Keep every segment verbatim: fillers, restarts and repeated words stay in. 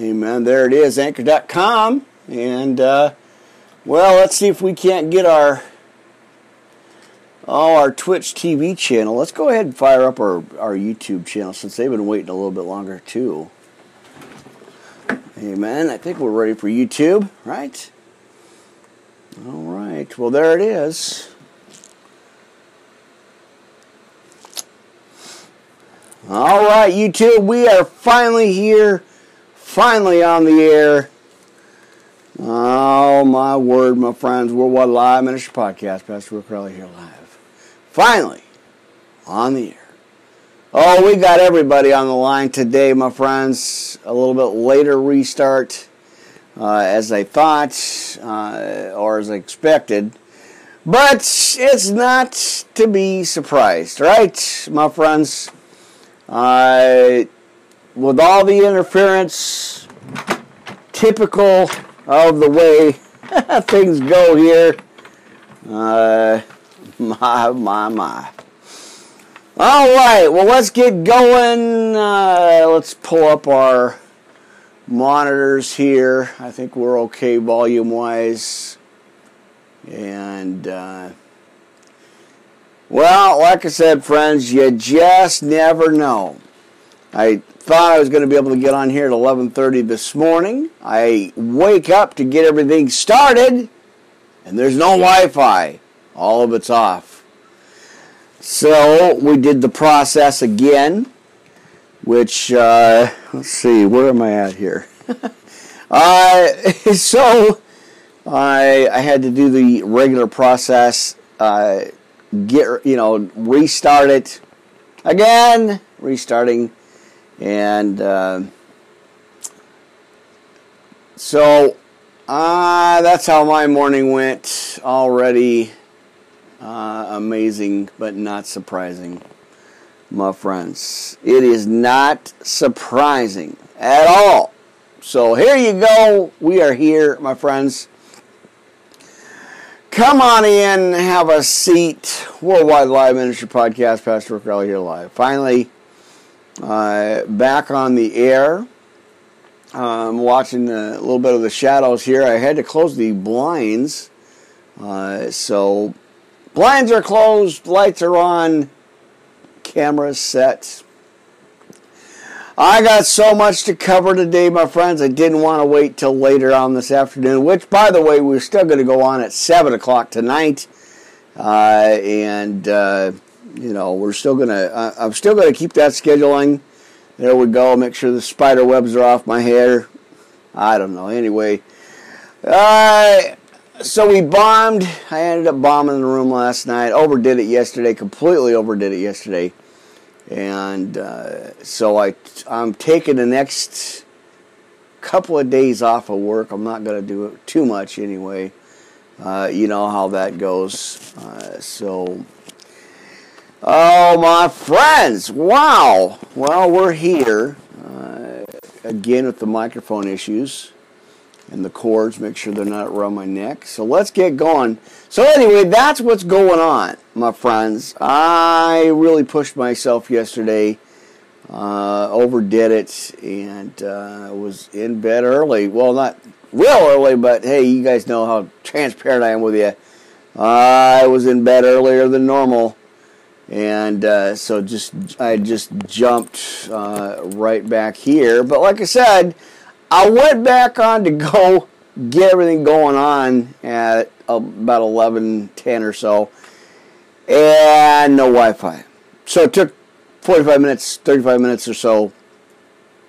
Amen. There it is, Anchor dot com. And, uh, well, let's see if we can't get our, oh, our Twitch T V channel. Let's go ahead and fire up our, our YouTube channel since they've been waiting a little bit longer, too. Amen. I think we're ready for YouTube, right? All right. Well, there it is. All right, YouTube, we are finally here. Finally on the air. Oh, my word, my friends. Worldwide Live Ministry Podcast. Pastor Rick Riley here live. Finally on the air. Oh, we got everybody on the line today, my friends. A little bit later restart uh, as I thought uh, or as I expected. But it's not to be surprised, right, my friends? Uh, with all the interference, typical of the way things go here, uh, my, my, my. All right, well, let's get going. Uh, let's pull up our monitors here. I think we're okay volume-wise. And, uh, well, like I said, friends, you just never know. I thought I was going to be able to get on here at eleven thirty this morning. I wake up to get everything started, and there's no Wi-Fi. All of it's off. So we did the process again, which, uh, let's see, where am I at here? uh, so I, I had to do the regular process, uh, get, you know, restart it again, restarting. And uh, so uh, that's how my morning went already. Uh, amazing, but not surprising, my friends. It is not surprising at all. So here you go. We are here, my friends. Come on in, have a seat. Worldwide Live Ministry Podcast. Pastor Rick Riley here live. Finally, Uh, back on the air. I'm watching a little bit of the shadows here. I had to close the blinds. Uh, so, blinds are closed, lights are on, cameras set. I got so much to cover today, my friends. I didn't want to wait till later on this afternoon, which, by the way, we're still going to go on at seven o'clock tonight. Uh, and, uh, You know, we're still going to, uh, I'm still going to keep that scheduling. There we go. Make sure the spider webs are off my hair. I don't know. Anyway, uh, so we bombed. I ended up bombing the room last night. Overdid it yesterday. Completely overdid it yesterday. And uh, so I, I'm taking the next couple of days off of work. I'm not going to do it too much anyway. Uh, you know how that goes. Uh, so... Oh, my friends, wow. Well, we're here, uh, again with the microphone issues and the cords. Make sure they're not around my neck. So let's get going. So anyway, that's what's going on, my friends. I really pushed myself yesterday, uh, overdid it, and uh, was in bed early. Well, not real early, but hey, you guys know how transparent I am with you. Uh, I was in bed earlier than normal. And uh, so just I just jumped uh, right back here. But like I said, I went back on to go get everything going on at about eleven ten or so. And no Wi-Fi. So it took forty-five minutes, thirty-five minutes or so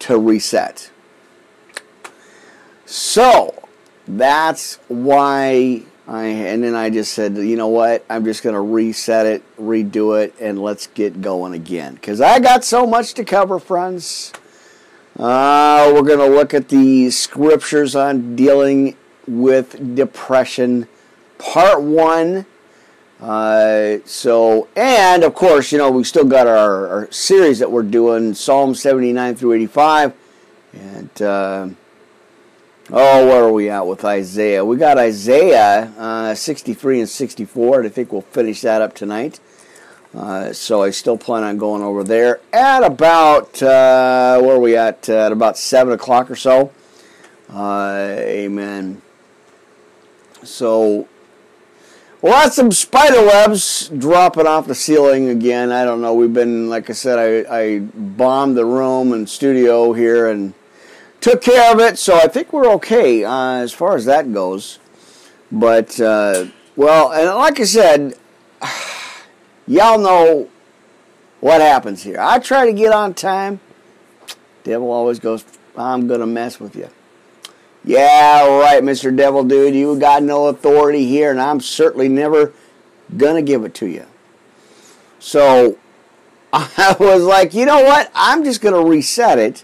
to reset. So that's why... I, and then I just said, you know what, I'm just going to reset it, redo it, and let's get going again. Because I got so much to cover, friends. Uh, we're going to look at the scriptures on dealing with depression, part one. Uh, so, and, of course, you know, we still got our, our series that we're doing, Psalm seventy-nine through eighty-five. And... Uh, Oh, where are we at with Isaiah? We got Isaiah uh, sixty-three and sixty-four, and I think we'll finish that up tonight. Uh, so I still plan on going over there at about, uh, where are we at, uh, at about seven o'clock or so. Uh, amen. So, lots of spider webs dropping off the ceiling again. I don't know. We've been, like I said, I, I bombed the room and studio here and took care of it. So I think we're okay uh, as far as that goes. But, uh, well, and like I said, y'all know what happens here. I try to get on time. Devil always goes, I'm going to mess with you. Yeah, right, Mister Devil Dude. You got no authority here, and I'm certainly never going to give it to you. So I was like, you know what? I'm just going to reset it.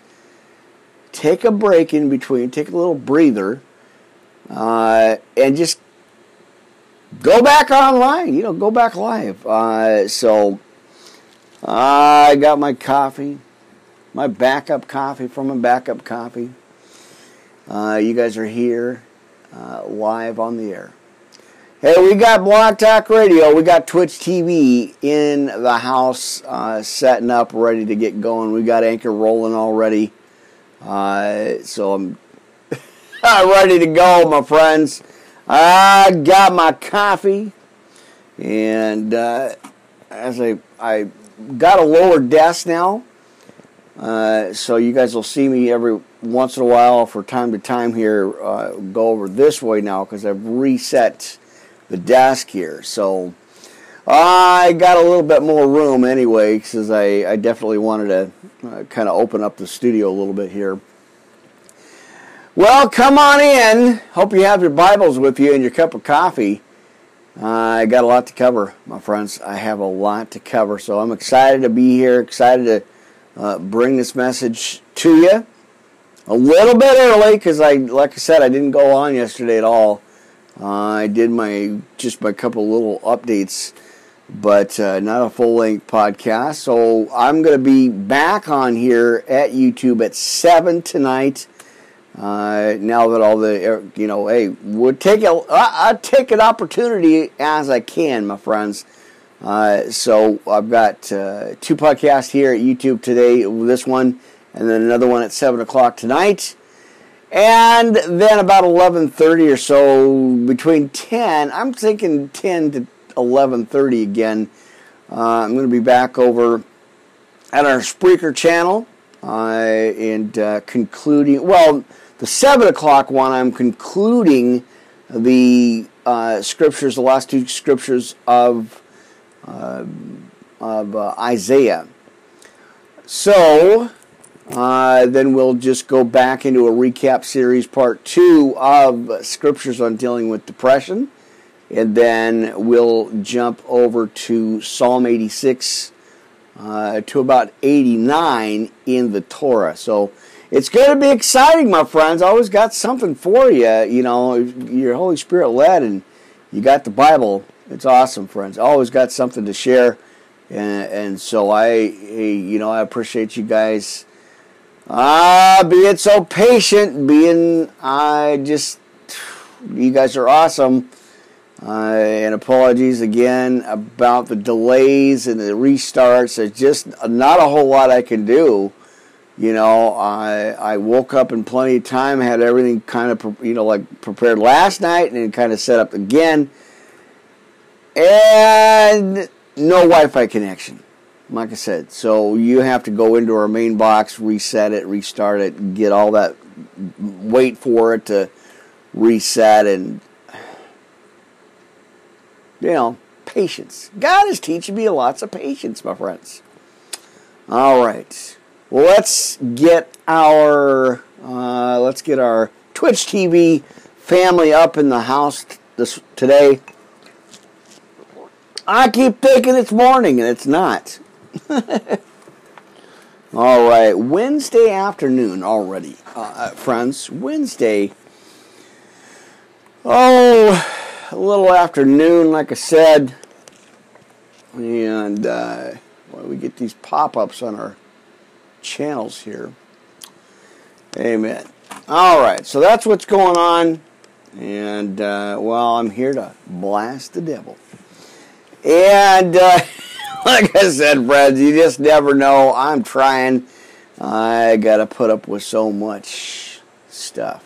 Take a break in between. Take a little breather. Uh, and just go back online. You know, go back live. Uh, so I got my coffee. My backup coffee from a backup coffee. Uh, you guys are here uh, live on the air. Hey, we got Blog Talk Radio. We got Twitch T V in the house, uh, setting up, ready to get going. We got Anchor rolling already. Uh, so I'm ready to go, my friends. I got my coffee. And uh, as I, I got a lower desk now. Uh, so you guys will see me every once in a while for time to time here uh, go over this way now because I've reset the desk here, so uh, I got a little bit more room anyway because I, I definitely wanted to uh, kind of open up the studio a little bit here. Well, come on in. Hope you have your Bibles with you and your cup of coffee. Uh, I got a lot to cover, my friends. I have a lot to cover, so I'm excited to be here, excited to Uh, bring this message to you a little bit early because I, like I said, I didn't go on yesterday at all. Uh, I did my just my couple little updates, but uh, not a full length podcast. So I'm going to be back on here at YouTube at seven tonight. Uh, now that all the you know, hey, we'll take a I'll take an opportunity as I can, my friends. Uh, so I've got uh, two podcasts here at YouTube today, this one, and then another one at seven o'clock tonight. And then about eleven thirty or so, between ten, I'm thinking ten to eleven thirty again. Uh, I'm going to be back over at our Spreaker channel uh, and uh, concluding, well, the seven o'clock one, I'm concluding the uh, scriptures, the last two scriptures of Uh, of uh, Isaiah. So uh, then we'll just go back into a recap series part two of scriptures on dealing with depression, and then we'll jump over to Psalm eighty-six uh, to about eighty-nine in the Torah. So it's going to be exciting, my friends. I always got something for you. You know, your Holy Spirit led and you got the Bible. It's awesome, friends. Always got something to share, and, and so I, you know, I appreciate you guys uh, being so patient, being, I just, you guys are awesome, uh, and apologies again about the delays and the restarts. There's just not a whole lot I can do, you know. I, I woke up in plenty of time, had everything kind of, you know, like prepared last night, and then kind of set up again. And no Wi-Fi connection, like I said. So you have to go into our main box, reset it, restart it, get all that, wait for it to reset, and, you know, patience. God is teaching me lots of patience, my friends. All right. Let's get our, uh, let's get our Twitch T V family up in the house t- this today. I keep thinking it's morning, and it's not. All right, Wednesday afternoon already, uh, friends. Wednesday, oh, a little afternoon, like I said. And uh, well, we get these pop-ups on our channels here. Amen. All right, so that's what's going on. And, uh, well, I'm here to blast the devil. And, uh, like I said, friends, you just never know. I'm trying. I got to put up with so much stuff.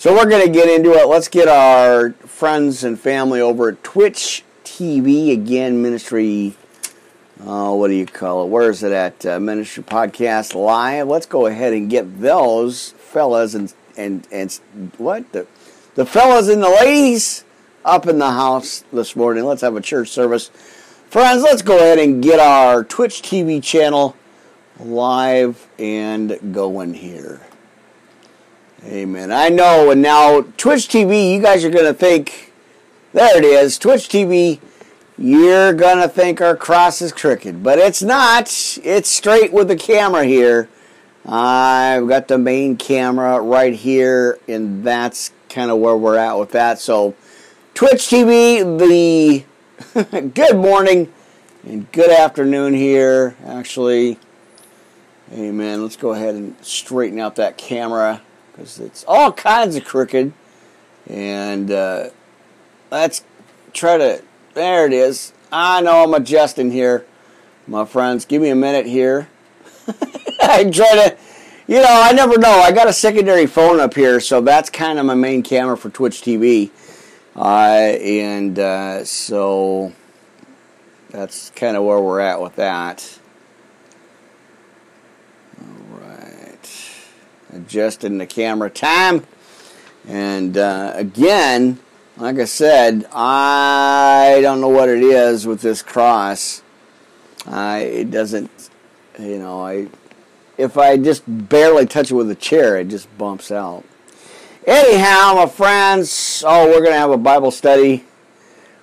So we're going to get into it. Let's get our friends and family over at Twitch T V. Again, ministry, uh, what do you call it? Where is it at? Uh, Ministry Podcast Live. Let's go ahead and get those fellas and, and, and what? The, the fellas and the ladies up in the house this morning. Let's have a church service. Friends, let's go ahead and get our Twitch T V channel live and going here. Amen. I know, and now Twitch T V, you guys are going to think, there it is, Twitch T V, you're going to think our cross is crooked. But it's not. It's straight with the camera here. I've got the main camera right here, and that's kind of where we're at with that. So, Twitch T V, the... good morning and good afternoon here, actually. Amen. Let's go ahead and straighten out that camera because it's all kinds of crooked. And uh, let's try to, there it is. I know I'm adjusting here, my friends. Give me a minute here. I try to, you know, I never know. I got a secondary phone up here, so that's kind of my main camera for Twitch T V. Uh, and uh, so that's kind of where we're at with that. All right, adjusting the camera time, and uh, again, like I said, I don't know what it is with this cross. I it doesn't, you know, I if I just barely touch it with a chair, it just bumps out. Anyhow, my friends, oh, we're going to have a Bible study.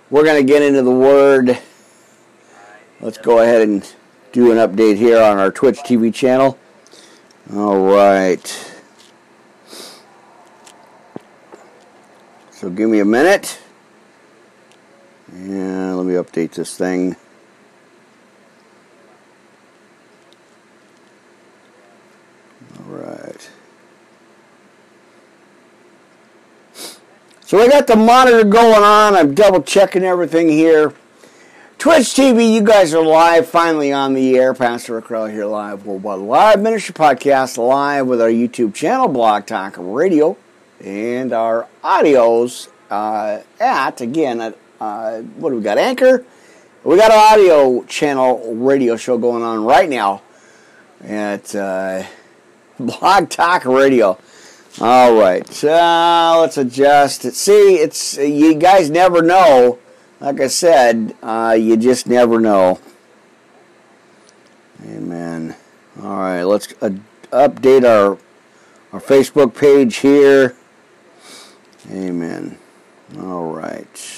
We're going to get into the Word. Let's go ahead and do an update here on our Twitch T V channel. All right. So give me a minute. And let me update this thing. All right. So I got the monitor going on. I'm double checking everything here. Twitch T V, you guys are live, finally on the air. Pastor O'Crell here live, worldwide live ministry podcast, live with our YouTube channel, Blog Talk Radio, and our audios uh, at, again, at, uh, what do we got, Anchor? We got an audio channel radio show going on right now at uh, Blog Talk Radio. All right, uh, let's adjust it. See, it's you guys never know. Like I said, uh, you just never know. Amen. All right, let's uh, update our our Facebook page here. Amen. All right.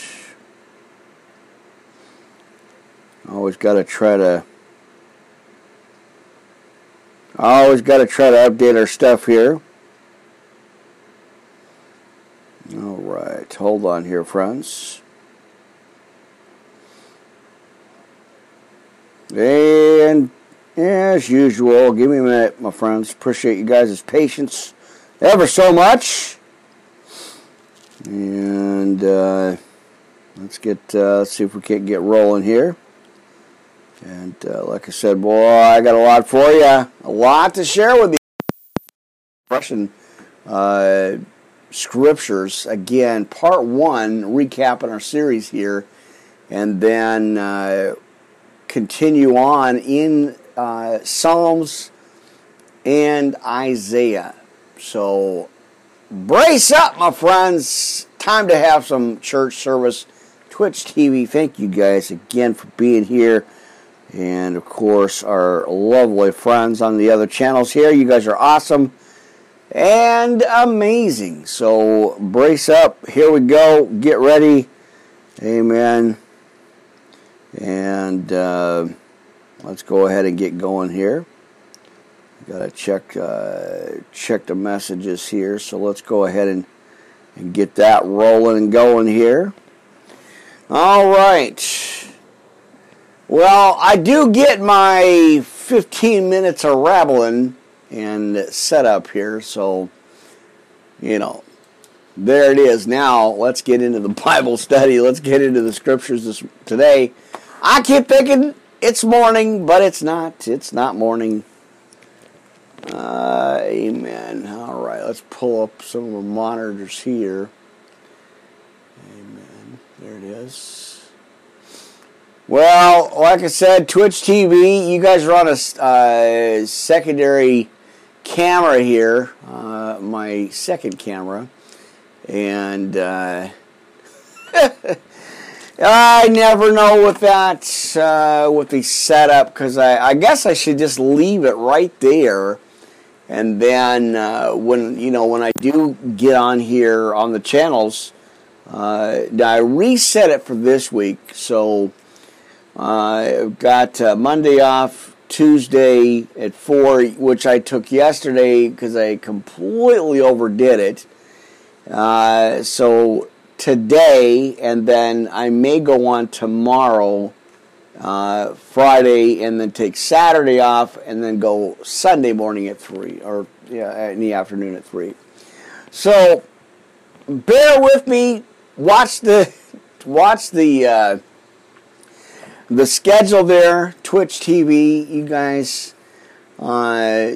Always got to try to. Always got to try to update our stuff here. All right, hold on here, friends. And as usual, give me a minute, my friends. Appreciate you guys' patience ever so much. And uh, let's get uh, let's see if we can't get rolling here. And uh, like I said, boy, I got a lot for you, a lot to share with you. Russian. Uh, Scriptures again, part one, recapping our series here, and then uh, continue on in uh, Psalms and Isaiah. So, brace up, my friends! Time to have some church service. Twitch T V, thank you guys again for being here, and of course, our lovely friends on the other channels here. You guys are awesome and amazing. So brace up. Here we go. Get ready. Amen. And uh, let's go ahead and get going here. Gotta check uh, check the messages here. So let's go ahead and, and get that rolling and going here. All right. Well, I do get my fifteen minutes of rabbling and set up here, so you know, there it is. Now let's get into the Bible study. Let's get into the scriptures this, today. I keep thinking it's morning, but it's not. It's not morning. Uh, amen. All right, let's pull up some of the monitors here. Amen. There it is. Well, like I said, Twitch T V, you guys are on a uh, secondary camera here, uh, my second camera, and uh, I never know with that, uh, with the setup, because I, I guess I should just leave it right there. And then uh, when, you know, when I do get on here on the channels, uh, I reset it for this week. So uh, I've got uh, Monday off, Tuesday at four, which I took yesterday because I completely overdid it. Uh, so today, and then I may go on tomorrow, Uh, Friday, and then take Saturday off, and then go Sunday morning at three, or yeah, in the afternoon at three. So bear with me. Watch the watch the uh, the schedule there. Twitch T V, you guys. Uh,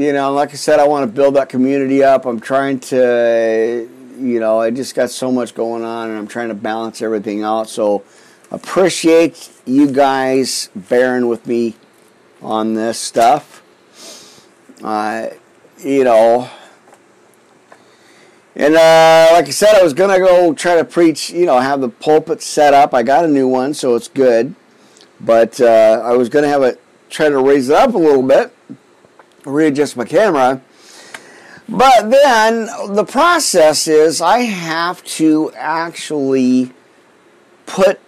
you know, like I said, I want to build that community up. I'm trying to, you know, I just got so much going on, and I'm trying to balance everything out. So appreciate you guys bearing with me on this stuff. Uh, you know, and uh, like I said, I was gonna go try to preach, you know, have the pulpit set up. I got a new one, so it's good. But uh, I was gonna have it, try to raise it up a little bit, readjust my camera. But then the process is I have to actually put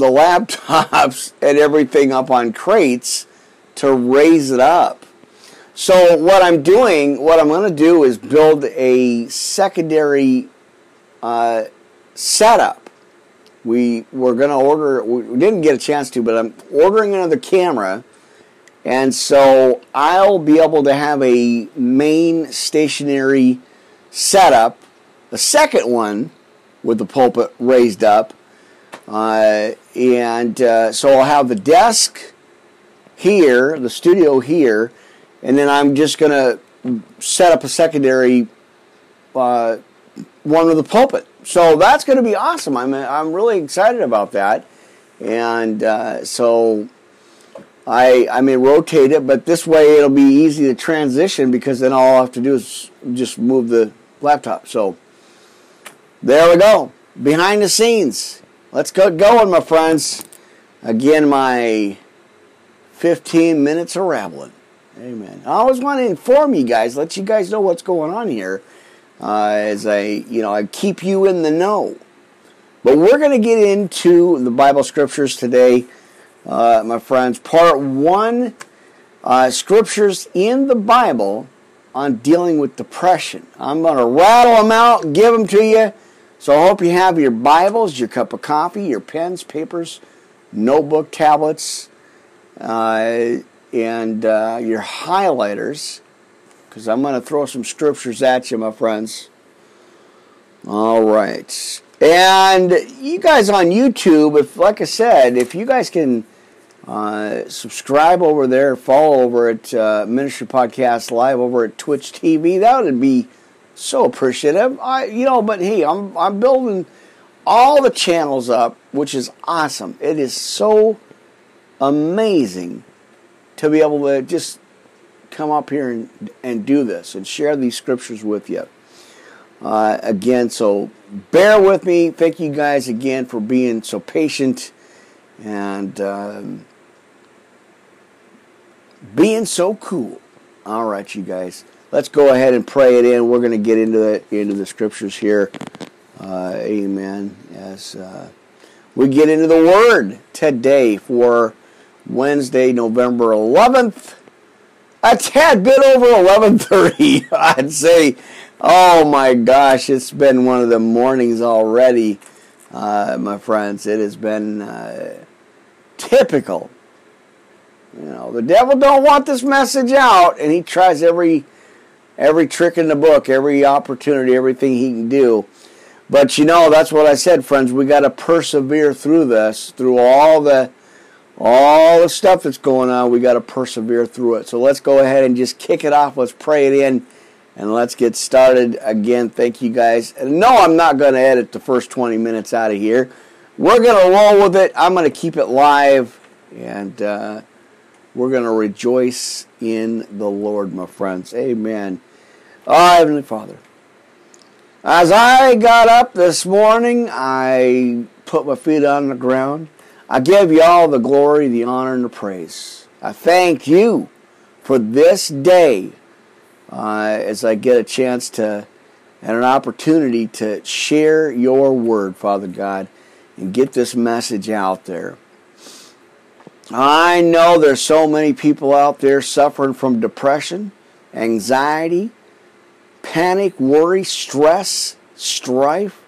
the laptops and everything up on crates to raise it up. So what I'm doing, what I'm going to do is build a secondary uh, setup. We we're going to order, we didn't get a chance to, but I'm ordering another camera, and so I'll be able to have a main stationary setup, the second one with the pulpit raised up. Uh, and uh, so I'll have the desk here, the studio here, and then I'm just going to set up a secondary uh, one with the pulpit. So that's going to be awesome. I'm I'm really excited about that. And uh, so I I may rotate it, but this way it'll be easy to transition, because then all I'll have to do is just move the laptop. So there we go. Behind the scenes. Let's get going, my friends. Again, my fifteen minutes of rambling. Amen. I always want to inform you guys, let you guys know what's going on here, uh, as I, you know, I keep you in the know. But we're going to get into the Bible scriptures today, uh, my friends. Part one: uh, scriptures in the Bible on dealing with depression. I'm going to rattle them out, give them to you. So I hope you have your Bibles, your cup of coffee, your pens, papers, notebook, tablets, uh, and uh, your highlighters, because I'm going to throw some scriptures at you, my friends. All right. And you guys on YouTube, if, like I said, if you guys can uh, subscribe over there, follow over at uh, Ministry Podcast Live over at Twitch T V, that would be so appreciative. I, you know, but hey, I'm I'm building all the channels up, which is awesome. It is so amazing to be able to just come up here and and do this and share these scriptures with you. Uh, again, so bear with me. Thank you guys again for being so patient and um, being so cool. All right, you guys. Let's go ahead and pray it in. We're going to get into it, into the scriptures here. Uh, amen. As uh, we get into the Word today for Wednesday, November eleventh, a tad bit over eleven thirty, I'd say. Oh my gosh, it's been one of the mornings already, uh, my friends. It has been uh, typical. You know, the devil don't want this message out, and he tries every. Every trick in the book, every opportunity, everything he can do. But you know, that's what I said, friends. We got to persevere through this, through all the all the stuff that's going on, we got to persevere through it. So let's go ahead and just kick it off. Let's pray it in, and let's get started. Again, thank you guys. And no, I'm not going to edit the first twenty minutes out of here. We're going to roll with it. I'm going to keep it live, and uh, we're going to rejoice in the Lord, my friends. Amen. Oh, Heavenly Father, as I got up this morning, I put my feet on the ground. I give you all the glory, the honor, and the praise. I thank you for this day, uh, as I get a chance to and an opportunity to share your word, Father God, and get this message out there. I know there's so many people out there suffering from depression, anxiety, panic, worry, stress, strife.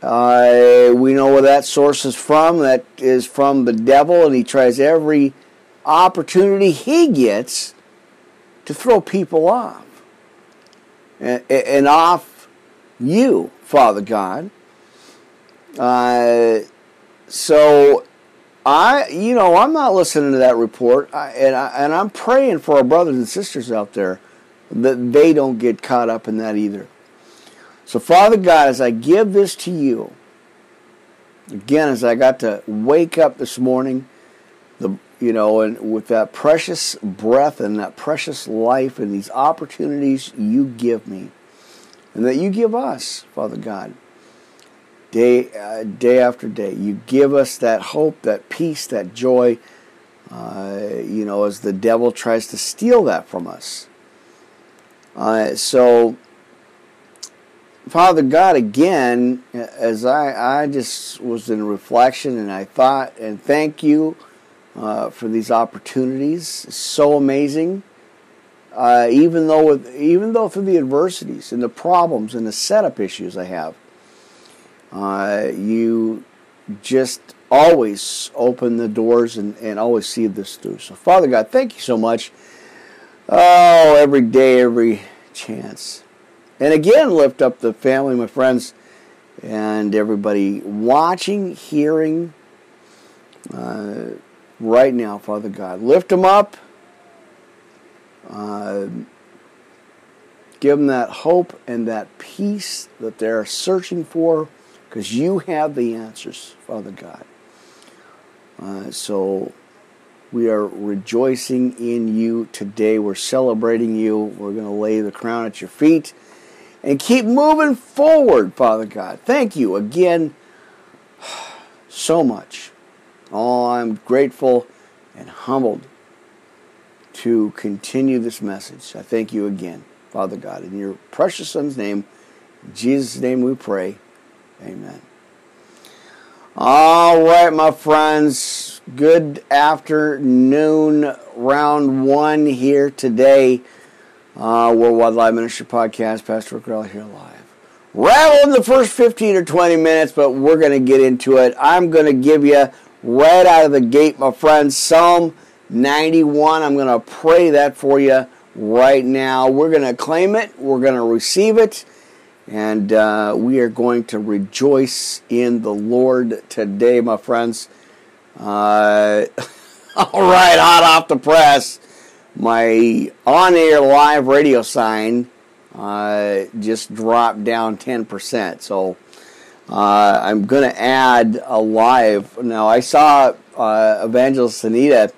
Uh, we know where that source is from. That is from the devil, and he tries every opportunity he gets to throw people off. And, and off you, Father God. Uh, so, I, you know, I'm not listening to that report, I, and, I, and I'm praying for our brothers and sisters out there, that they don't get caught up in that either. So, Father God, as I give this to you, again, as I got to wake up this morning, the you know, and with that precious breath and that precious life and these opportunities you give me, and that you give us, Father God, day uh, day after day, you give us that hope, that peace, that joy. Uh, you know, as the devil tries to steal that from us. Uh, so, Father God, again, as I, I just was in reflection, and I thought, and thank you uh, for these opportunities. It's so amazing, uh, even though with, even though through the adversities and the problems and the setup issues I have, uh, you just always open the doors and, and always see this through. So, Father God, thank you so much. Oh, every day, every chance. And again, lift up the family, my friends, and everybody watching, hearing uh, right now, Father God. Lift them up. Uh, give them that hope and that peace that they're searching for, because you have the answers, Father God. Uh, so... we are rejoicing in you today. We're celebrating you. We're going to lay the crown at your feet and keep moving forward, Father God. Thank you again so much. Oh, I'm grateful and humbled to continue this message. I thank you again, Father God. In your precious Son's name, in Jesus' name we pray. Amen. All right, my friends, good afternoon, round one here today. Uh, Worldwide Live Ministry Podcast, Pastor Rick Rell here live. Rattling the first fifteen or twenty minutes, but we're going to get into it. I'm going to give you right out of the gate, my friends, Psalm ninety-one. I'm going to pray that for you right now. We're going to claim it. We're going to receive it. And uh, we are going to rejoice in the Lord today, my friends. Uh, all right, hot off the press. My on-air live radio sign uh, just dropped down ten percent. So uh, I'm going to add a live. Now, I saw uh, Evangelist Anita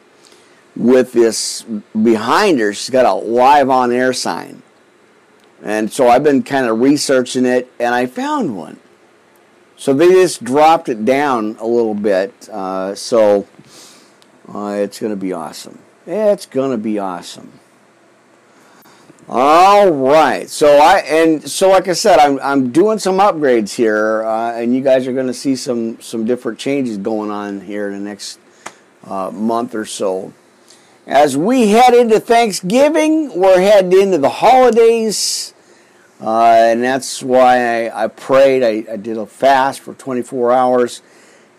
with this behind her. She's got a live on-air sign. And so I've been kind of researching it, and I found one. So they just dropped it down a little bit. Uh, so uh, it's going to be awesome. It's going to be awesome. All right. So I and so like I said, I'm I'm doing some upgrades here, uh, and you guys are going to see some some different changes going on here in the next uh, month or so. As we head into Thanksgiving, we're heading into the holidays, uh, and that's why I, I prayed. I, I did a fast for twenty-four hours,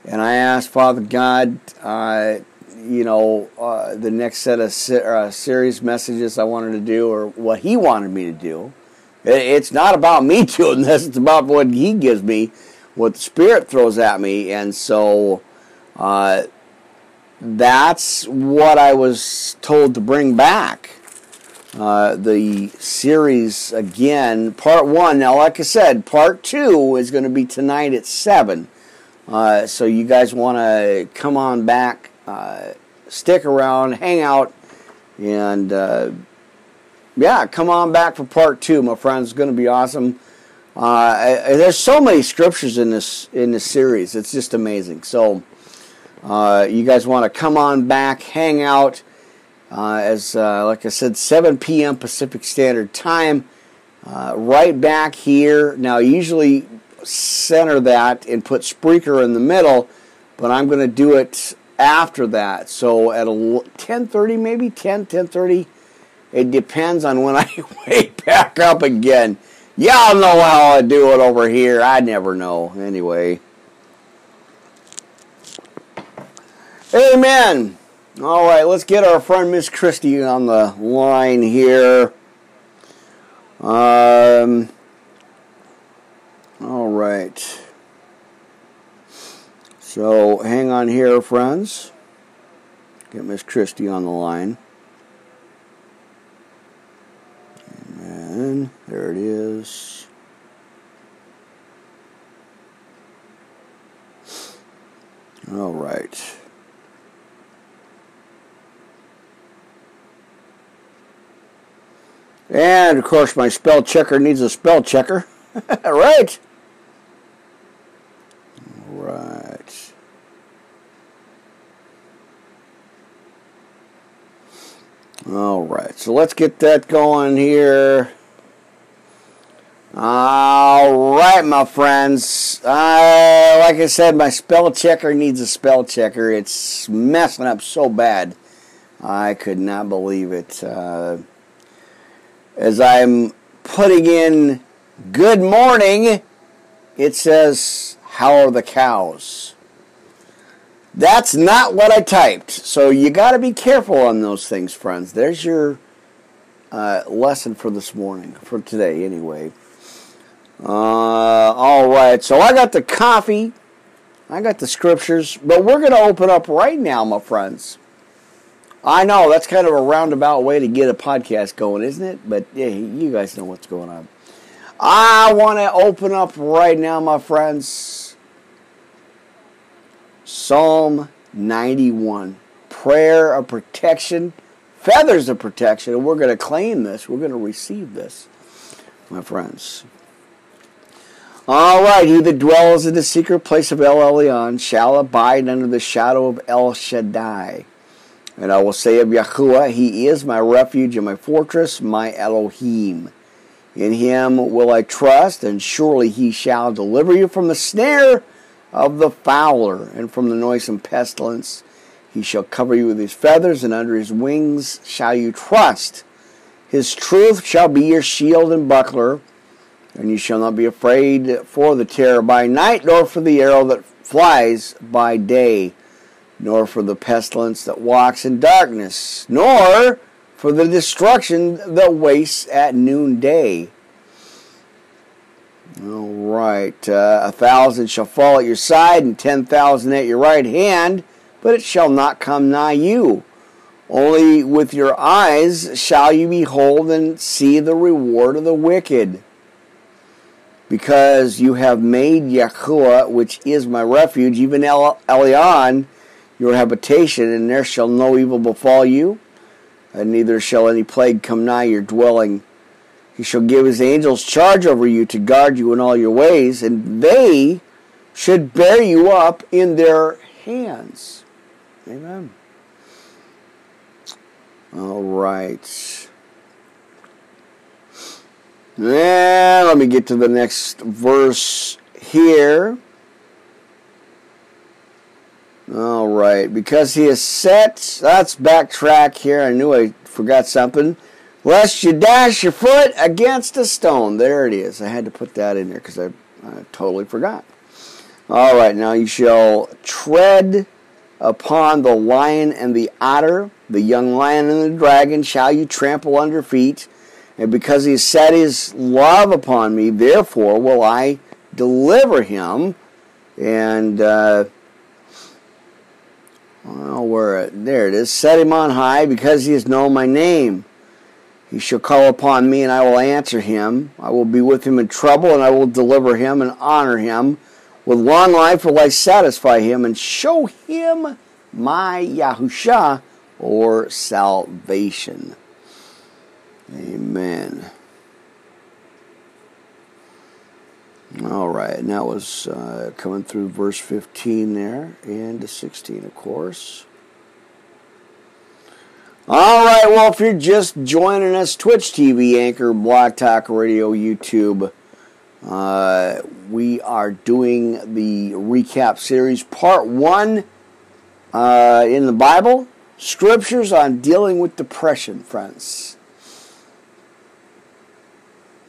and I asked Father God, uh, you know, uh, the next set of se- uh, series messages I wanted to do, or what He wanted me to do. It, it's not about me doing this. It's about what He gives me, what the Spirit throws at me, and so... Uh, that's what I was told to bring back. Uh, the series again, part one. Now, like I said, part two is going to be tonight at seven. Uh, so you guys want to come on back, uh, stick around, hang out, and uh, yeah, come on back for part two, my friends. It's going to be awesome. Uh, I, I, there's so many scriptures in this in this series. It's just amazing. So uh, you guys want to come on back, hang out. Uh, as, uh, like I said, seven p.m. Pacific Standard Time, uh, right back here. Now, usually center that and put Spreaker in the middle, but I'm going to do it after that. So at ten thirty, maybe ten, ten thirty, it depends on when I wake back up again. Y'all know how I do it over here. I never know. Anyway. Amen. All right, let's get our friend Miss Christie on the line here. Um, all right. So hang on here, friends. Get Miss Christie on the line. And there it is. All right. And, of course, my spell checker needs a spell checker. Right? Right. All right. So let's get that going here. All right, my friends. Uh, like I said, my spell checker needs a spell checker. It's messing up so bad. I could not believe it. Uh... As I'm putting in good morning, it says, how are the cows? That's not what I typed. So you got to be careful on those things, friends. There's your uh, lesson for this morning, for today anyway. Uh, all right, so I got the coffee. I got the scriptures. But we're going to open up right now, my friends. I know, that's kind of a roundabout way to get a podcast going, isn't it? But yeah, you guys know what's going on. I want to open up right now, my friends. Psalm ninety-one. Prayer of protection. Feathers of protection. And we're going to claim this. We're going to receive this, my friends. All right. He that dwells in the secret place of El Elyon shall abide under the shadow of El Shaddai. And I will say of Yahuwah, He is my refuge and my fortress, my Elohim. In Him will I trust, and surely He shall deliver you from the snare of the fowler and from the noisome pestilence. He shall cover you with His feathers, and under His wings shall you trust. His truth shall be your shield and buckler, and you shall not be afraid for the terror by night, nor for the arrow that flies by day, nor for the pestilence that walks in darkness, nor for the destruction that wastes at noonday. All right. Uh, a thousand shall fall at your side, and ten thousand at your right hand, but it shall not come nigh you. Only with your eyes shall you behold and see the reward of the wicked. Because you have made Yahuwah, which is my refuge, even El Elyon, your habitation, and there shall no evil befall you, and neither shall any plague come nigh your dwelling. He shall give His angels charge over you to guard you in all your ways, and they should bear you up in their hands. Amen. All right. Now, let me get to the next verse here. All right, because He is set, let's backtrack here. I knew I forgot something. Lest you dash your foot against a stone. There it is. I had to put that in there because I, I totally forgot. All right, now you shall tread upon the lion and the otter. The young lion and the dragon shall you trample under feet. And because He has set His love upon me, therefore will I deliver him. And, uh... Well, where there it is. Set him on high because he has known my name. He shall call upon me, and I will answer him. I will be with him in trouble, and I will deliver him and honor him. With long life will I satisfy him and show him my Yahusha, or salvation. Amen. All right, and that was uh, coming through verse fifteen there, and to sixteen, of course. All right, well, if you're just joining us, Twitch T V, Anchor, Blog Talk Radio, YouTube, uh, we are doing the recap series, part one uh, in the Bible, Scriptures on Dealing with Depression, friends.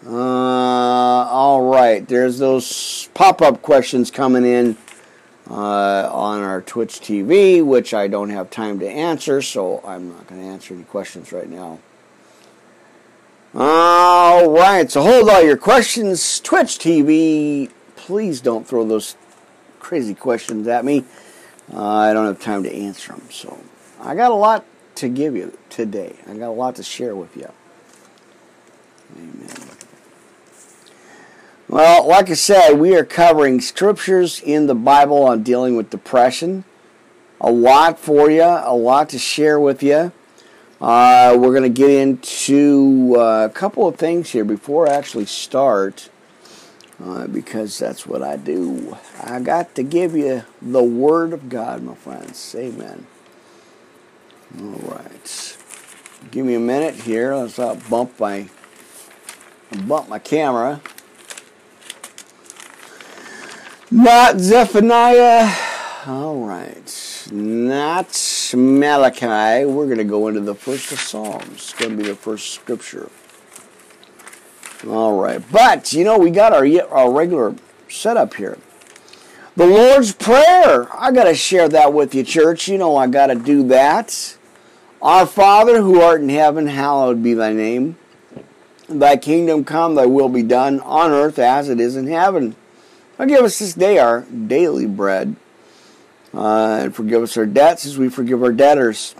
Uh, all right, there's those pop-up questions coming in uh, on our Twitch T V, which I don't have time to answer, so I'm not going to answer any questions right now. All right, so hold all your questions. Twitch T V, please don't throw those crazy questions at me. Uh, I don't have time to answer them, so I got a lot to give you today. I got a lot to share with you. Amen. Well, like I said, we are covering scriptures in the Bible on dealing with depression. A lot for you, a lot to share with you. Uh, we're going to get into uh, a couple of things here before I actually start, uh, because that's what I do. I got to give you the Word of God, my friends. Amen. All right. Give me a minute here. Let's not bump my, bump my camera. Not Zephaniah. All right. Not Malachi. We're going to go into the first of Psalms. It's going to be the first scripture. All right. But, you know, we got our, our regular setup here. The Lord's Prayer. I got to share that with you, church. You know, I got to do that. Our Father who art in heaven, hallowed be thy name. Thy kingdom come, thy will be done on earth as it is in heaven. Now give us this day our daily bread, uh, and forgive us our debts as we forgive our debtors.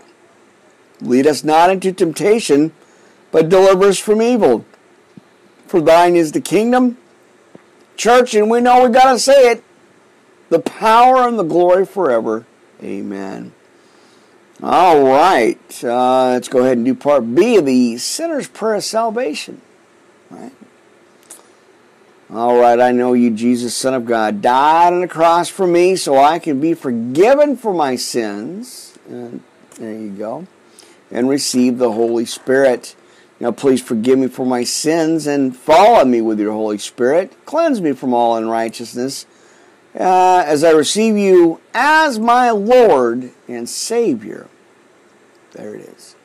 Lead us not into temptation, but deliver us from evil. For thine is the kingdom, church, and we know we got to say it, the power and the glory forever. Amen. All right, uh, let's go ahead and do part B of the Sinner's Prayer of Salvation. All right. All right, I know you, Jesus, Son of God, died on the cross for me so I can be forgiven for my sins. And there you go. And receive the Holy Spirit. Now, please forgive me for my sins and fall on me with your Holy Spirit. Cleanse me from all unrighteousness uh, as I receive you as my Lord and Savior. There it is.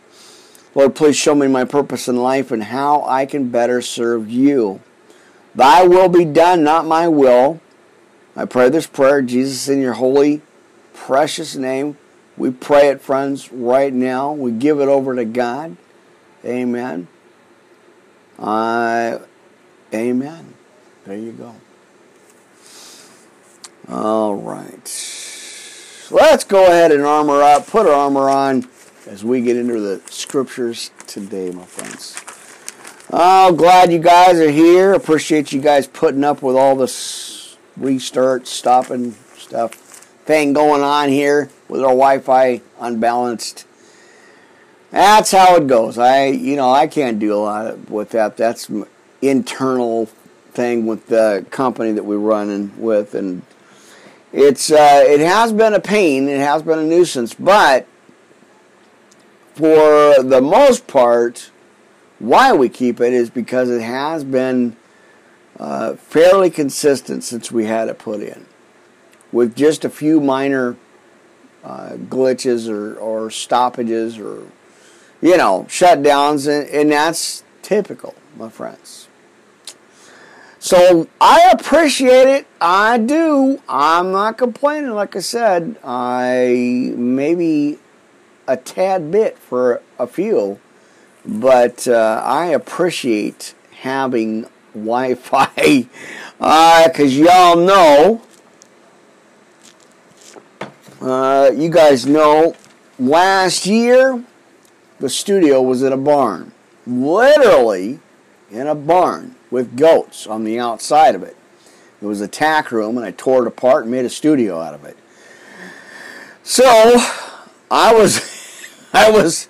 Lord, please show me my purpose in life and how I can better serve you. Thy will be done, not my will. I pray this prayer, Jesus, in your holy, precious name. We pray it, friends, right now. We give it over to God. Amen. Uh, amen. There you go. All right. Let's go ahead and armor up, put our armor on as we get into the scriptures today, my friends. Oh, glad you guys are here. Appreciate you guys putting up with all this restart, stopping stuff, thing going on here with our Wi-Fi unbalanced. That's how it goes. I, you know, I can't do a lot with that. That's an internal thing with the company that we're running with, and it's uh, it has been a pain. It has been a nuisance, but for the most part. Why we keep it is because it has been uh, fairly consistent since we had it put in, with just a few minor uh, glitches or, or stoppages or, you know, shutdowns, and, and that's typical, my friends. So I appreciate it. I do. I'm not complaining. Like I said, I maybe a tad bit for a few. But uh, I appreciate having Wi-Fi because uh, y'all know Uh, you guys know, last year, the studio was in a barn. Literally in a barn with goats on the outside of it. It was a tack room, and I tore it apart and made a studio out of it. So, I was, I was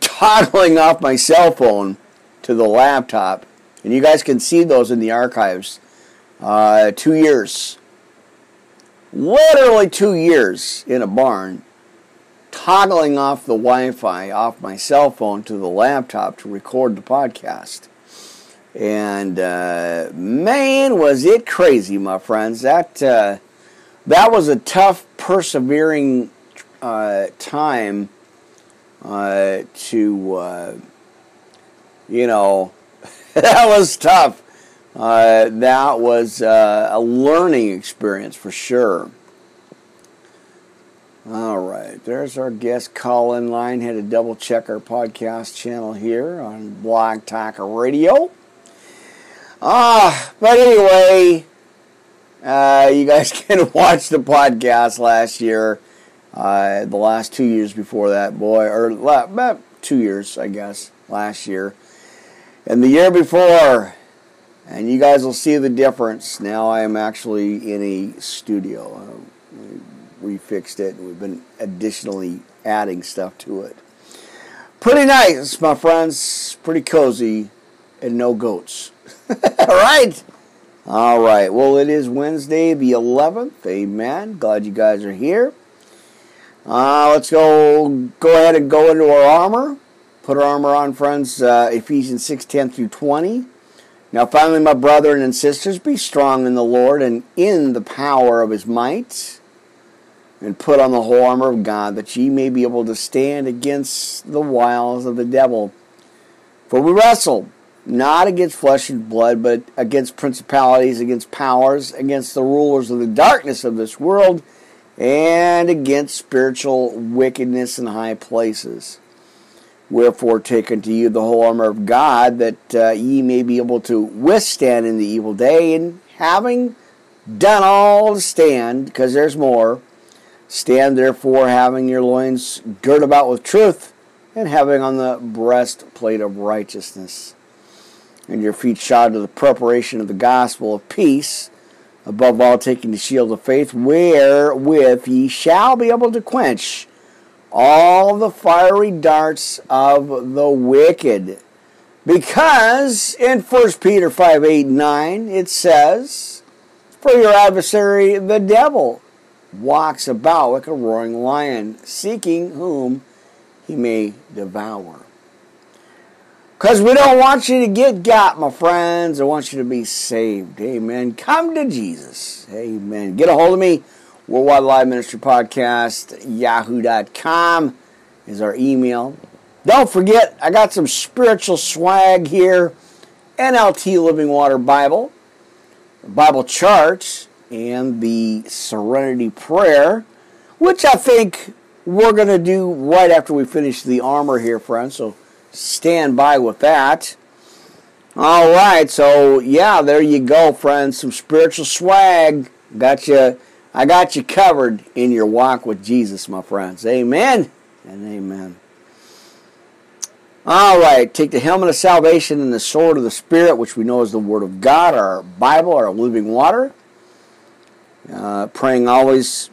toddling off my cell phone to the laptop, and you guys can see those in the archives. Uh, two years. Literally two years in a barn, toggling off the Wi-Fi off my cell phone to the laptop to record the podcast. And uh, man, was it crazy, my friends. That uh, that was a tough, persevering uh, time uh, to, uh, you know, that was tough. Uh, that was uh, a learning experience for sure. All right, there's our guest call-in line. Had to double-check our podcast channel here on Blog Talk Radio. Ah, uh, but anyway, uh, you guys can watch the podcast last year. Uh, the last two years before that, boy, or about two years, I guess, last year, and the year before. And you guys will see the difference. Now I am actually in a studio. We fixed it. We've been additionally adding stuff to it. Pretty nice, my friends. Pretty cozy. And no goats. All right? All right. Well, it is Wednesday the eleventh. Amen. Glad you guys are here. Uh, let's go, go ahead and go into our armor. Put our armor on, friends. Uh, Ephesians six ten through twenty. Now finally, my brethren and sisters, be strong in the Lord and in the power of his might, and put on the whole armor of God, that ye may be able to stand against the wiles of the devil. For we wrestle not against flesh and blood, but against principalities, against powers, against the rulers of the darkness of this world, and against spiritual wickedness in high places. Wherefore, take unto you the whole armor of God, that uh, ye may be able to withstand in the evil day, and having done all to stand, because there's more, stand therefore, having your loins girt about with truth, and having on the breastplate of righteousness, and your feet shod to the preparation of the gospel of peace, above all taking the shield of faith, wherewith ye shall be able to quench all the fiery darts of the wicked. Because in First Peter five, eight, nine, it says, for your adversary the devil walks about like a roaring lion, seeking whom he may devour. Because we don't want you to get got, my friends. I want you to be saved. Amen. Come to Jesus. Amen. Get a hold of me. Worldwide Live Ministry Podcast, yahoo dot com is our email. Don't forget, I got some spiritual swag here. N L T Living Water Bible, Bible charts, and the Serenity Prayer, which I think we're going to do right after we finish the armor here, friends. So stand by with that. All right, so yeah, there you go, friends. Some spiritual swag. Gotcha. I got you covered in your walk with Jesus, my friends. Amen and amen. All right, take the helmet of salvation and the sword of the Spirit, which we know is the Word of God, our Bible, our living water. Uh, praying always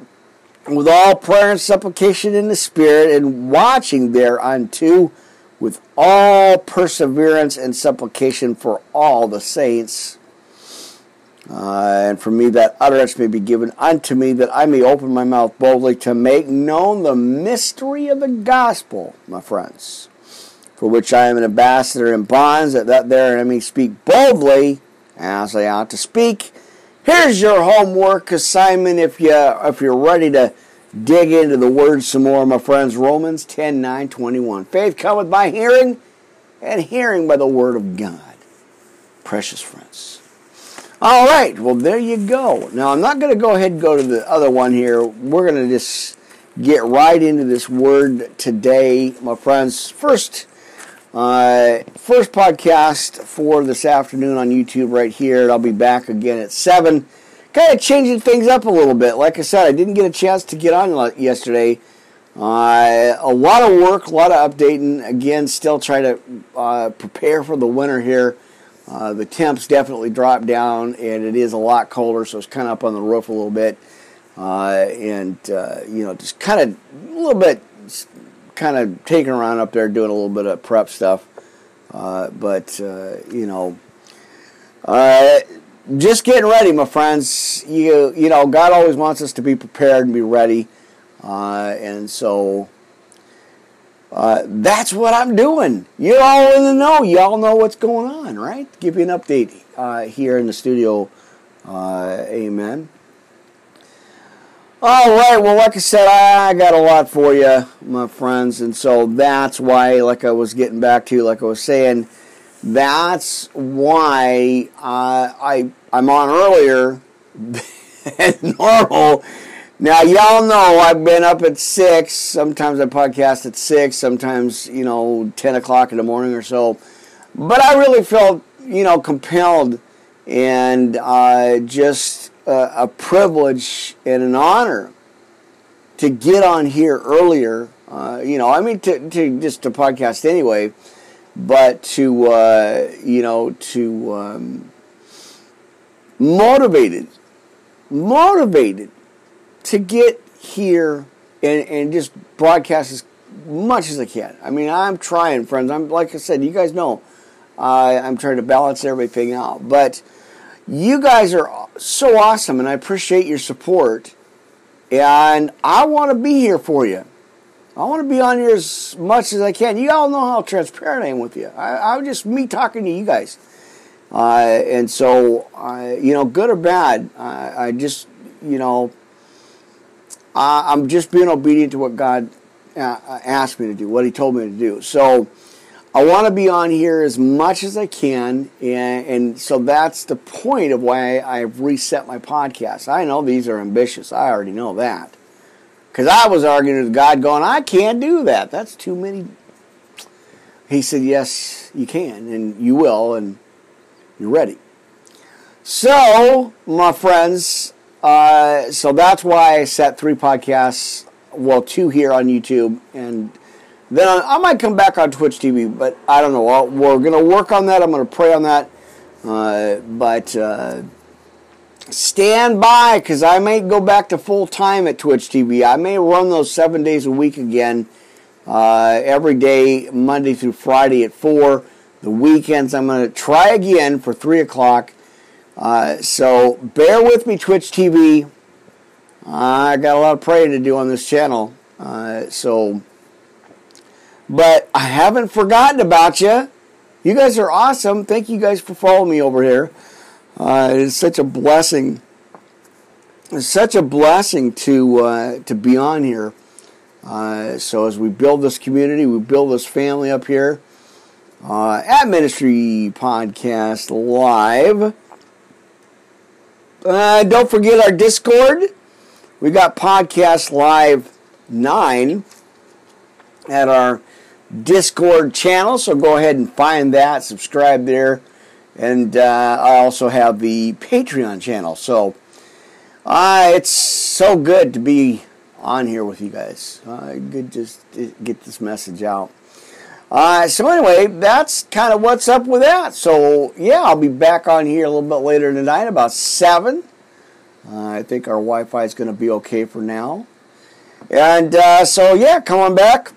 with all prayer and supplication in the Spirit, and watching thereunto with all perseverance and supplication for all the saints. Uh, and for me that utterance may be given unto me, that I may open my mouth boldly to make known the mystery of the gospel, my friends, for which I am an ambassador in bonds, that, that there I may speak boldly as I ought to speak. Here's your homework assignment if, you, if you're ready to dig into the Word some more, my friends. Romans ten, nine, twenty-one. Faith cometh by hearing, and hearing by the Word of God. Precious friends. All right, well, there you go. Now, I'm not going to go ahead and go to the other one here. We're going to just get right into this word today, my friends. First, uh, first podcast for this afternoon on YouTube right here. And I'll be back again at seven. kind of changing things up a little bit. Like I said, I didn't get a chance to get on yesterday. Uh, a lot of work, a lot of updating. Again, still try to uh, prepare for the winter here. Uh, the temps definitely dropped down, and it is a lot colder, so it's kind of up on the roof a little bit. Uh, and, uh, you know, just kind of a little bit, kind of taking around up there, doing a little bit of prep stuff. Uh, but, uh, you know, uh, just getting ready, my friends. You, you know, God always wants us to be prepared and be ready. Uh, and so... Uh, that's what I'm doing. You're all in the know. Y'all know what's going on, right? Give you an update uh, here in the studio. Uh, amen. All right. Well, like I said, I got a lot for you, my friends. And so that's why, like I was getting back to, like I was saying, that's why uh, I, I'm on earlier than normal. Now, y'all know I've been up at six. Sometimes I podcast at six. Sometimes, you know, ten o'clock in the morning or so. But I really felt, you know, compelled and uh, just uh, a privilege and an honor to get on here earlier. Uh, you know, I mean, to, to just to podcast anyway. But to, uh, you know, to um, motivated, motivated. to get here and, and just broadcast as much as I can. I mean, I'm trying, friends. I'm like I said, you guys know, uh, I'm trying to balance everything out. But you guys are so awesome, and I appreciate your support. And I want to be here for you. I want to be on here as much as I can. You all know how transparent I am with you. I, I'm just me talking to you guys. Uh, and so, uh, you know, good or bad, I, I just, you know... Uh, I'm just being obedient to what God uh, asked me to do, what He told me to do. So I want to be on here as much as I can, and, and so that's the point of why I've reset my podcast. I know these are ambitious. I already know that. Because I was arguing with God going, I can't do that. That's too many. He said, yes, you can, and you will, and you're ready. So, my friends... Uh, so that's why I set three podcasts, well, two here on YouTube, and then I, I might come back on Twitch T V, but I don't know. I'll, we're going to work on that. I'm going to pray on that, uh, but uh, stand by, because I may go back to full-time at Twitch T V. I may run those seven days a week again, uh, every day, Monday through Friday at four. The weekends, I'm going to try again for three o'clock. Uh, so, bear with me, Twitch T V. Uh, I got a lot of praying to do on this channel. Uh, so, but I haven't forgotten about you. You guys are awesome. Thank you guys for following me over here. Uh, it's such a blessing. It's such a blessing to uh, to be on here. Uh, so, as we build this community, we build this family up here uh, at Ministry Podcast Live. Uh, don't forget our Discord. We got Podcast Live nine at our Discord channel, so go ahead and find that, subscribe there, and uh, I also have the Patreon channel. So uh, it's so good to be on here with you guys. Uh, good to just get this message out. Uh, so anyway, that's kind of what's up with that. So, yeah, I'll be back on here a little bit later tonight, about seven. Uh, I think our Wi-Fi is going to be okay for now. And uh, so, yeah, come on back.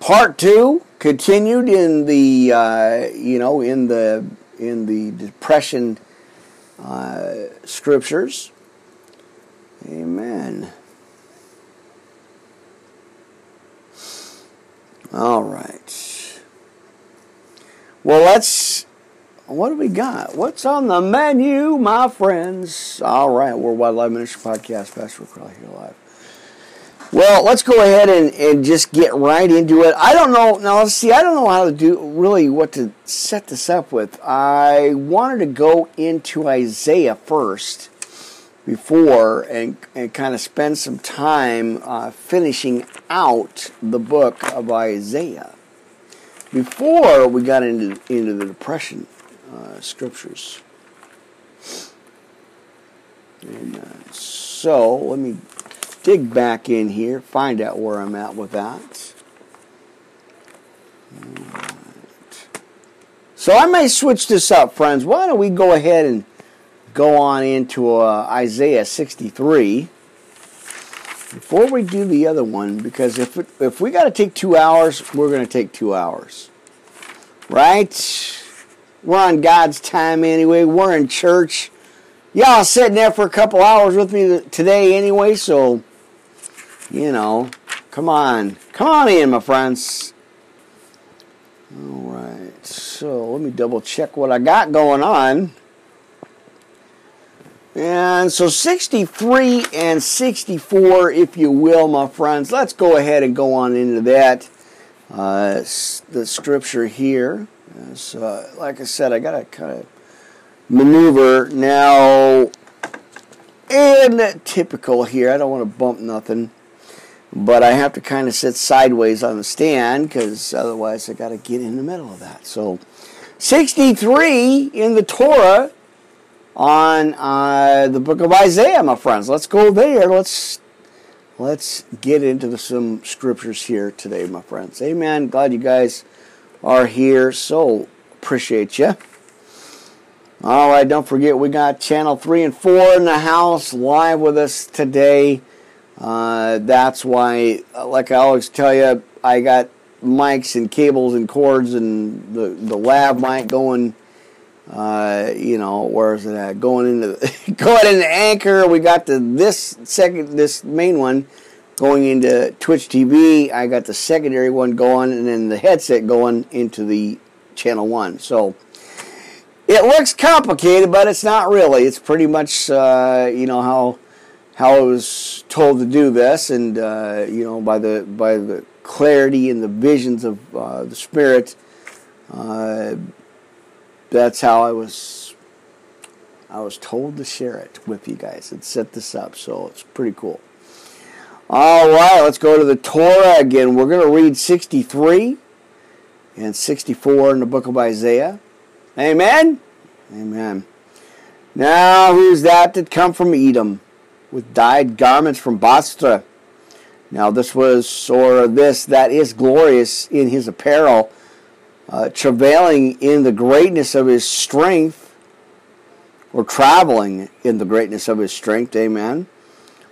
Part two continued in the, uh, you know, in the in the Depression uh, scriptures. Amen. All right. Well, let's... What do we got? What's on the menu, my friends? All right. Worldwide Live Ministry Podcast. Pastor Crowley here live. Well, let's go ahead and, and just get right into it. I don't know. Now, let's see. I don't know how to do... Really what to set this up with. I wanted to go into Isaiah first before and, and kind of spend some time uh, finishing out the book of Isaiah before we got into, into the Depression uh, scriptures. And uh, so let me dig back in here, find out where I'm at with that. Right. So I may switch this up, friends. Why don't we go ahead and go on into uh, Isaiah sixty-three before we do the other one, because if it, if we got to take two hours, we're going to take two hours, right? We're on God's time anyway. We're in church. Y'all sitting there for a couple hours with me today anyway, so, you know, come on. Come on in, my friends. All right, so let me double check what I got going on. And so sixty-three and sixty-four, if you will, my friends. Let's go ahead and go on into that, uh, the scripture here. So, uh, like I said, I got to kind of maneuver now. And typical here, I don't want to bump nothing, but I have to kind of sit sideways on the stand because otherwise I got to get in the middle of that. So, sixty-three in the Torah on uh, the book of Isaiah, my friends. Let's go there. Let's let's get into the, some scriptures here today, my friends. Amen. Glad you guys are here. So appreciate you. All right, don't forget we got channel three and four in the house live with us today. Uh, that's why, like I always tell you, I got mics and cables and cords and the, the lav mic going. Uh, you know, where is it at? Going into going into Anchor. We got the this second this main one going into Twitch T V. I got the secondary one going, and then the headset going into the channel one. So. It looks complicated, but it's not really. It's pretty much, uh, you know, how how I was told to do this, and uh, you know, by the by the clarity and the visions of uh, the Spirit. Uh, that's how I was I was told to share it with you guys and set this up. So it's pretty cool. All right, let's go to the Torah again. We're going to read sixty-three and sixty-four in the book of Isaiah. Amen? Amen. Now, who's that that come from Edom with dyed garments from Bosra? Now, this was, or this, that is glorious in his apparel, uh, travailing in the greatness of his strength, or traveling in the greatness of his strength. Amen.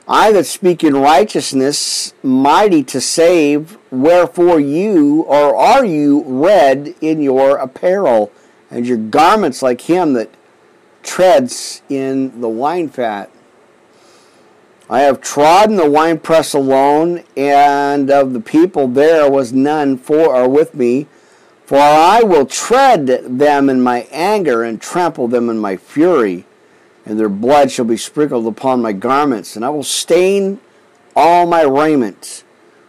I that speak in righteousness, mighty to save, wherefore you, or are you, red in your apparel? And your garments like him that treads in the wine fat. I have trodden the winepress alone, and of the people there was none for or with me. For I will tread them in my anger, and trample them in my fury, and their blood shall be sprinkled upon my garments, and I will stain all my raiment.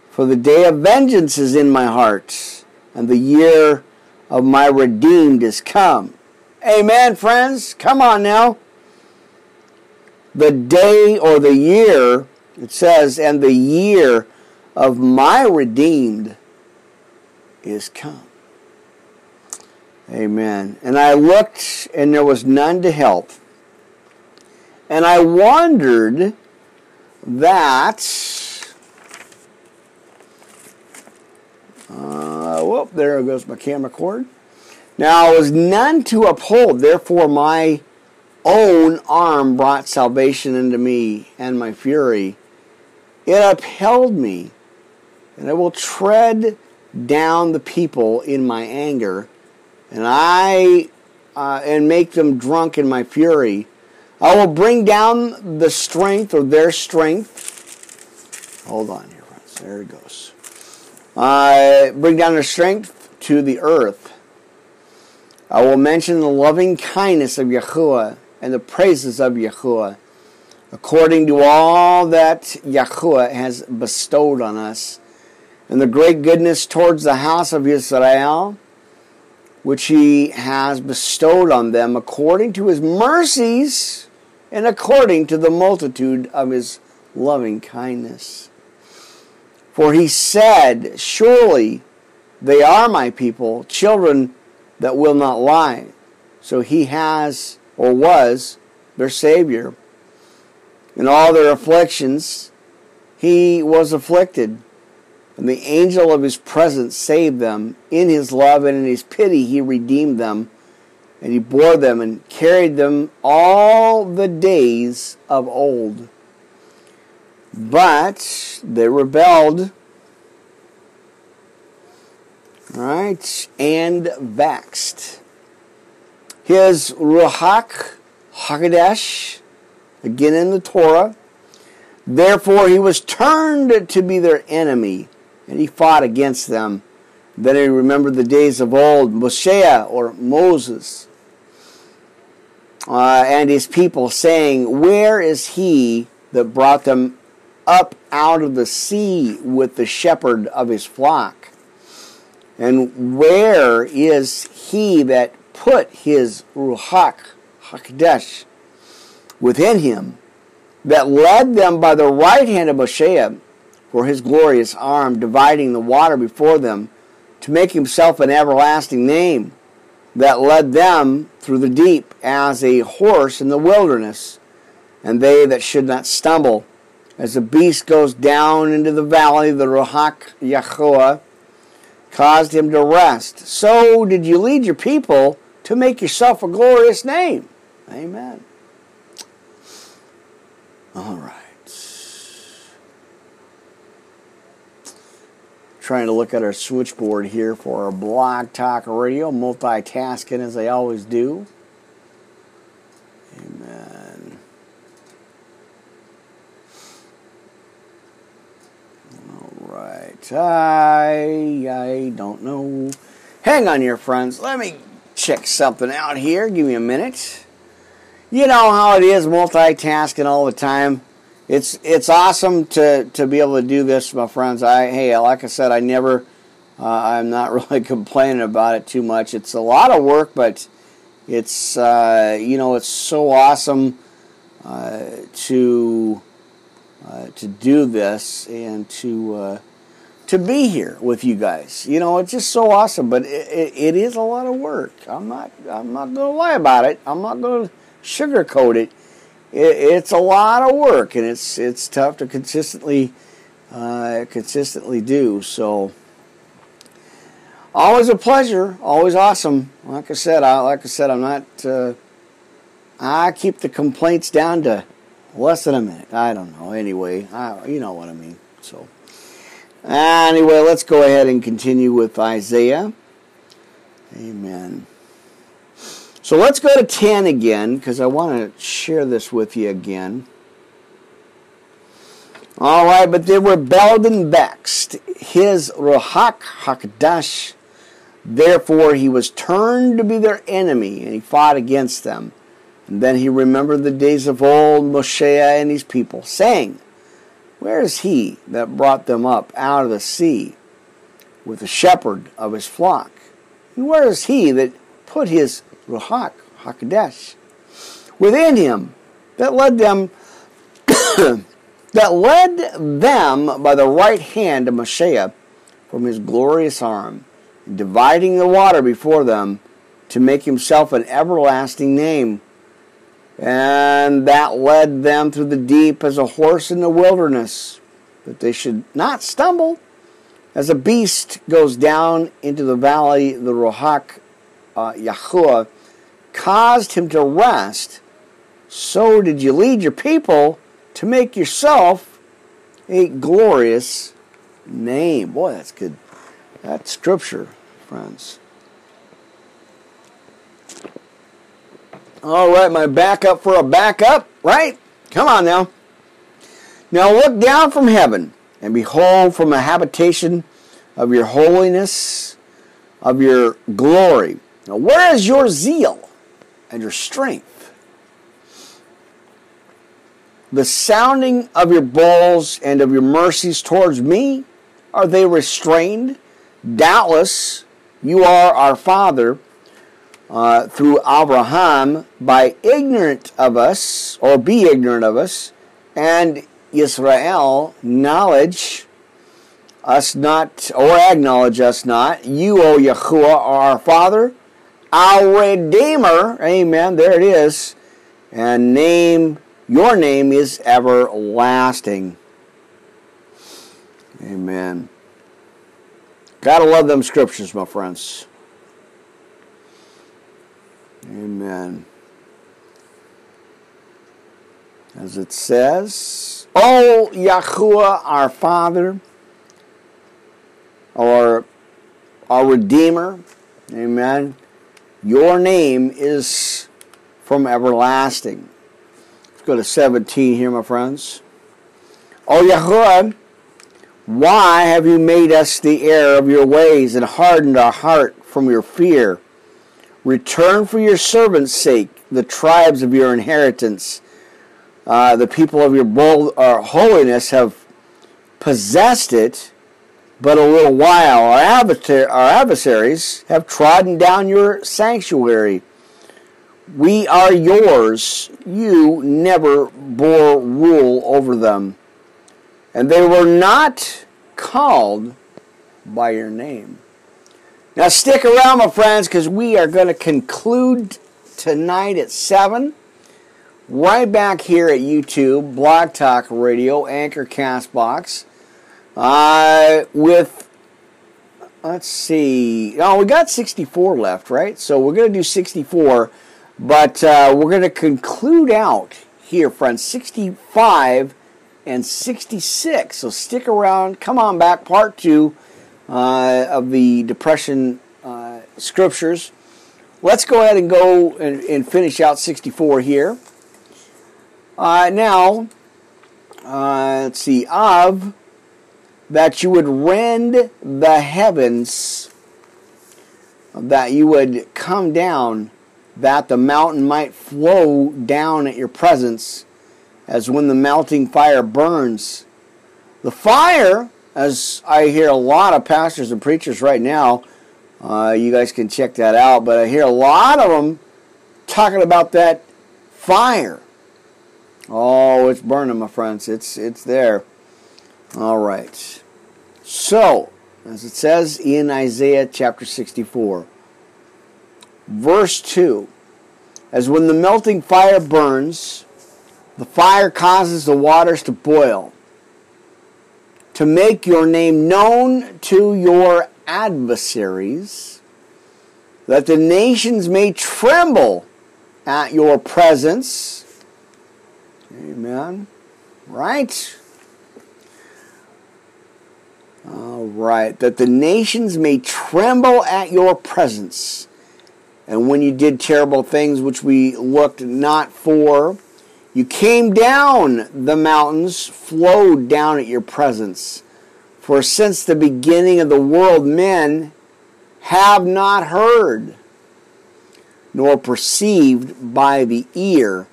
For the day of vengeance is in my heart, and the year of my redeemed is come. Amen, friends. Come on now. The day or the year, it says, and the year of my redeemed is come. Amen. And I looked, and there was none to help. And I wondered that... Uh, whoop, there goes my camera cord. Now, it was none to uphold, therefore my own arm brought salvation unto me, and my fury. It upheld me, and I will tread down the people in my anger, and I uh, and make them drunk in my fury. I will bring down the strength, or their strength. Hold on here, friends. There it goes. I uh, bring down their strength to the earth. I will mention the loving kindness of Yahuwah and the praises of Yahuwah, according to all that Yahuwah has bestowed on us, and the great goodness towards the house of Israel, which he has bestowed on them, according to his mercies and according to the multitude of his loving kindness. For he said, surely they are my people, children that will not lie. So he has, or was, their Savior. in all their afflictions, he was afflicted, and the angel of his presence saved them. In his love and in his pity he redeemed them, and he bore them and carried them all the days of old. But they rebelled, all right, and vexed. His Ruach HaKodesh, again in the Torah, therefore he was turned to be their enemy, and he fought against them. Then he remembered the days of old, Moshe, or Moses, uh, and his people, saying, where is he that brought them up out of the sea with the shepherd of his flock? And where is he that put his Ruach HaKodesh within him, that led them by the right hand of Moshe, for his glorious arm, dividing the water before them, to make himself an everlasting name, that led them through the deep as a horse in the wilderness, and they that should not stumble, as a beast goes down into the valley, the Ruach Yahuwah caused him to rest. So did you lead your people to make yourself a glorious name. Amen. All right. Trying to look at our switchboard here for our Blog Talk Radio, multitasking as I always do. Amen. All right. I, I don't know. Hang on here, friends. Let me check something out here. Give me a minute. You know how it is, multitasking all the time. It's it's awesome to, to be able to do this, my friends. I hey, like I said, I never, uh, I'm not really complaining about it too much. It's a lot of work, but it's uh, you know it's so awesome uh, to uh, to do this and to uh, to be here with you guys. You know, it's just so awesome, but it, it, it is a lot of work. I'm not I'm not gonna lie about it. I'm not gonna sugarcoat it. It's a lot of work, and it's it's tough to consistently uh, consistently do. So, always a pleasure, always awesome. Like I said, I like I said, I'm not. Uh, I keep the complaints down to less than a minute. I don't know. Anyway, I, you know what I mean. So, anyway, let's go ahead and continue with Isaiah. Amen. So let's go to ten again, because I want to share this with you again. All right, but they rebelled and vexed his Ruach HaKodesh. Therefore he was turned to be their enemy, and he fought against them. And then he remembered the days of old, Moshe and his people, saying, where is he that brought them up out of the sea with the shepherd of his flock? And where is he that put his Ruach HaKodesh within him, that led them that led them by the right hand of Moshe from his glorious arm, dividing the water before them to make himself an everlasting name, and that led them through the deep as a horse in the wilderness, that they should not stumble, as a beast goes down into the valley, the Ruach uh, Yahuwah caused him to rest. So did you lead your people to make yourself a glorious name. Boy, that's good. That's scripture, friends. All right, my backup for a backup, right? Come on now. Now look down from heaven, and behold from the habitation of your holiness, of your glory. Now where is your zeal and your strength, the sounding of your bowls and of your mercies towards me? Are they restrained? Doubtless you are our father uh, through Abraham, by ignorant of us, or be ignorant of us, and Israel knowledge us not, or acknowledge us not. You, O Yahuwah, are our father, our Redeemer, amen, there it is, and name Your name is everlasting. Amen. Gotta love them scriptures, my friends. Amen. As it says, O Yahuwah, our Father, or our Redeemer, amen, your name is from everlasting. Let's go to seventeen here, my friends. O Yahuwah, why have you made us the heir of your ways and hardened our heart from your fear? Return for your servants' sake the tribes of your inheritance. Uh, the people of your bold, uh, holiness have possessed it, but a little while our, adversar- our adversaries have trodden down your sanctuary. We are yours. You never bore rule over them, and they were not called by your name. Now stick around, my friends, because we are going to conclude tonight at seven. Right back here at YouTube, Blog Talk Radio, Anchor, Castbox, uh, with, let's see, oh, we got sixty-four left, right? So we're going to do sixty-four, but uh, we're going to conclude out here, friends, sixty-five and sixty-six. So stick around, come on back, part two uh, of the Depression uh, Scriptures. Let's go ahead and go and, and finish out sixty-four here. Uh, now, uh, let's see, of that you would rend the heavens, that you would come down, that the mountain might flow down at your presence, as when the melting fire burns. The fire, as I hear a lot of pastors and preachers right now, uh, you guys can check that out, but I hear a lot of them talking about that fire. Oh, it's burning, my friends. It's it's there. All right. So, as it says in Isaiah chapter sixty-four, verse two, as when the melting fire burns, the fire causes the waters to boil, to make your name known to your adversaries, that the nations may tremble at your presence. Amen. Right? All right. That the nations may tremble at your presence. And when you did terrible things which we looked not for, you came down the mountains, flowed down at your presence. For since the beginning of the world, men have not heard, nor perceived by the ear,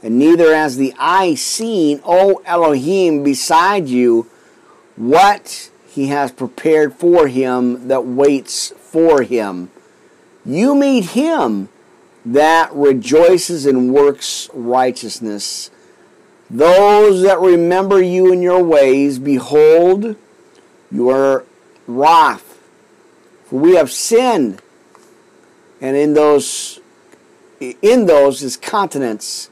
and neither has the eye seen, O Elohim, beside you, what he has prepared for him that waits for him. You meet him that rejoices and works righteousness. Those that remember you in your ways, behold, you are wroth, for we have sinned, and in those, in those is continence.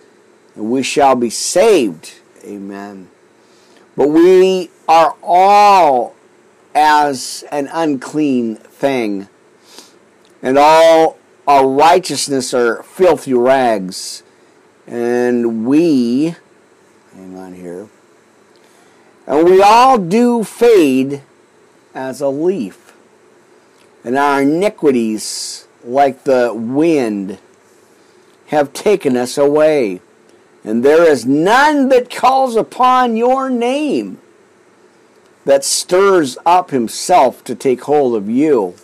We shall be saved. Amen. But we are all as an unclean thing, and all our righteousness are filthy rags. And we, hang on here, and we all do fade as a leaf, and our iniquities, like the wind, have taken us away. And there is none that calls upon your name, that stirs up himself to take hold of you.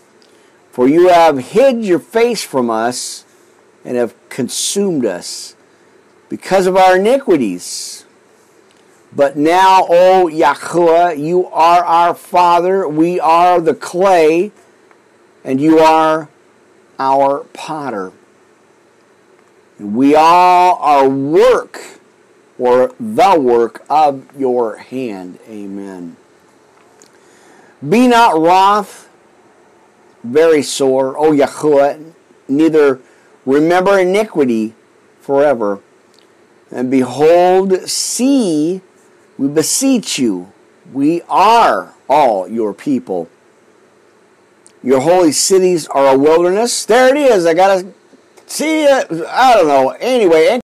For you have hid your face from us and have consumed us because of our iniquities. But now, O Yahuwah, you are our Father, we are the clay, and you are our potter. We all are work, or the work of your hand. Amen. Be not wroth, very sore, O Yahuwah, neither remember iniquity forever. And behold, see, we beseech you, we are all your people. Your holy cities are a wilderness. There it is. I got to see it. I don't know. Anyway.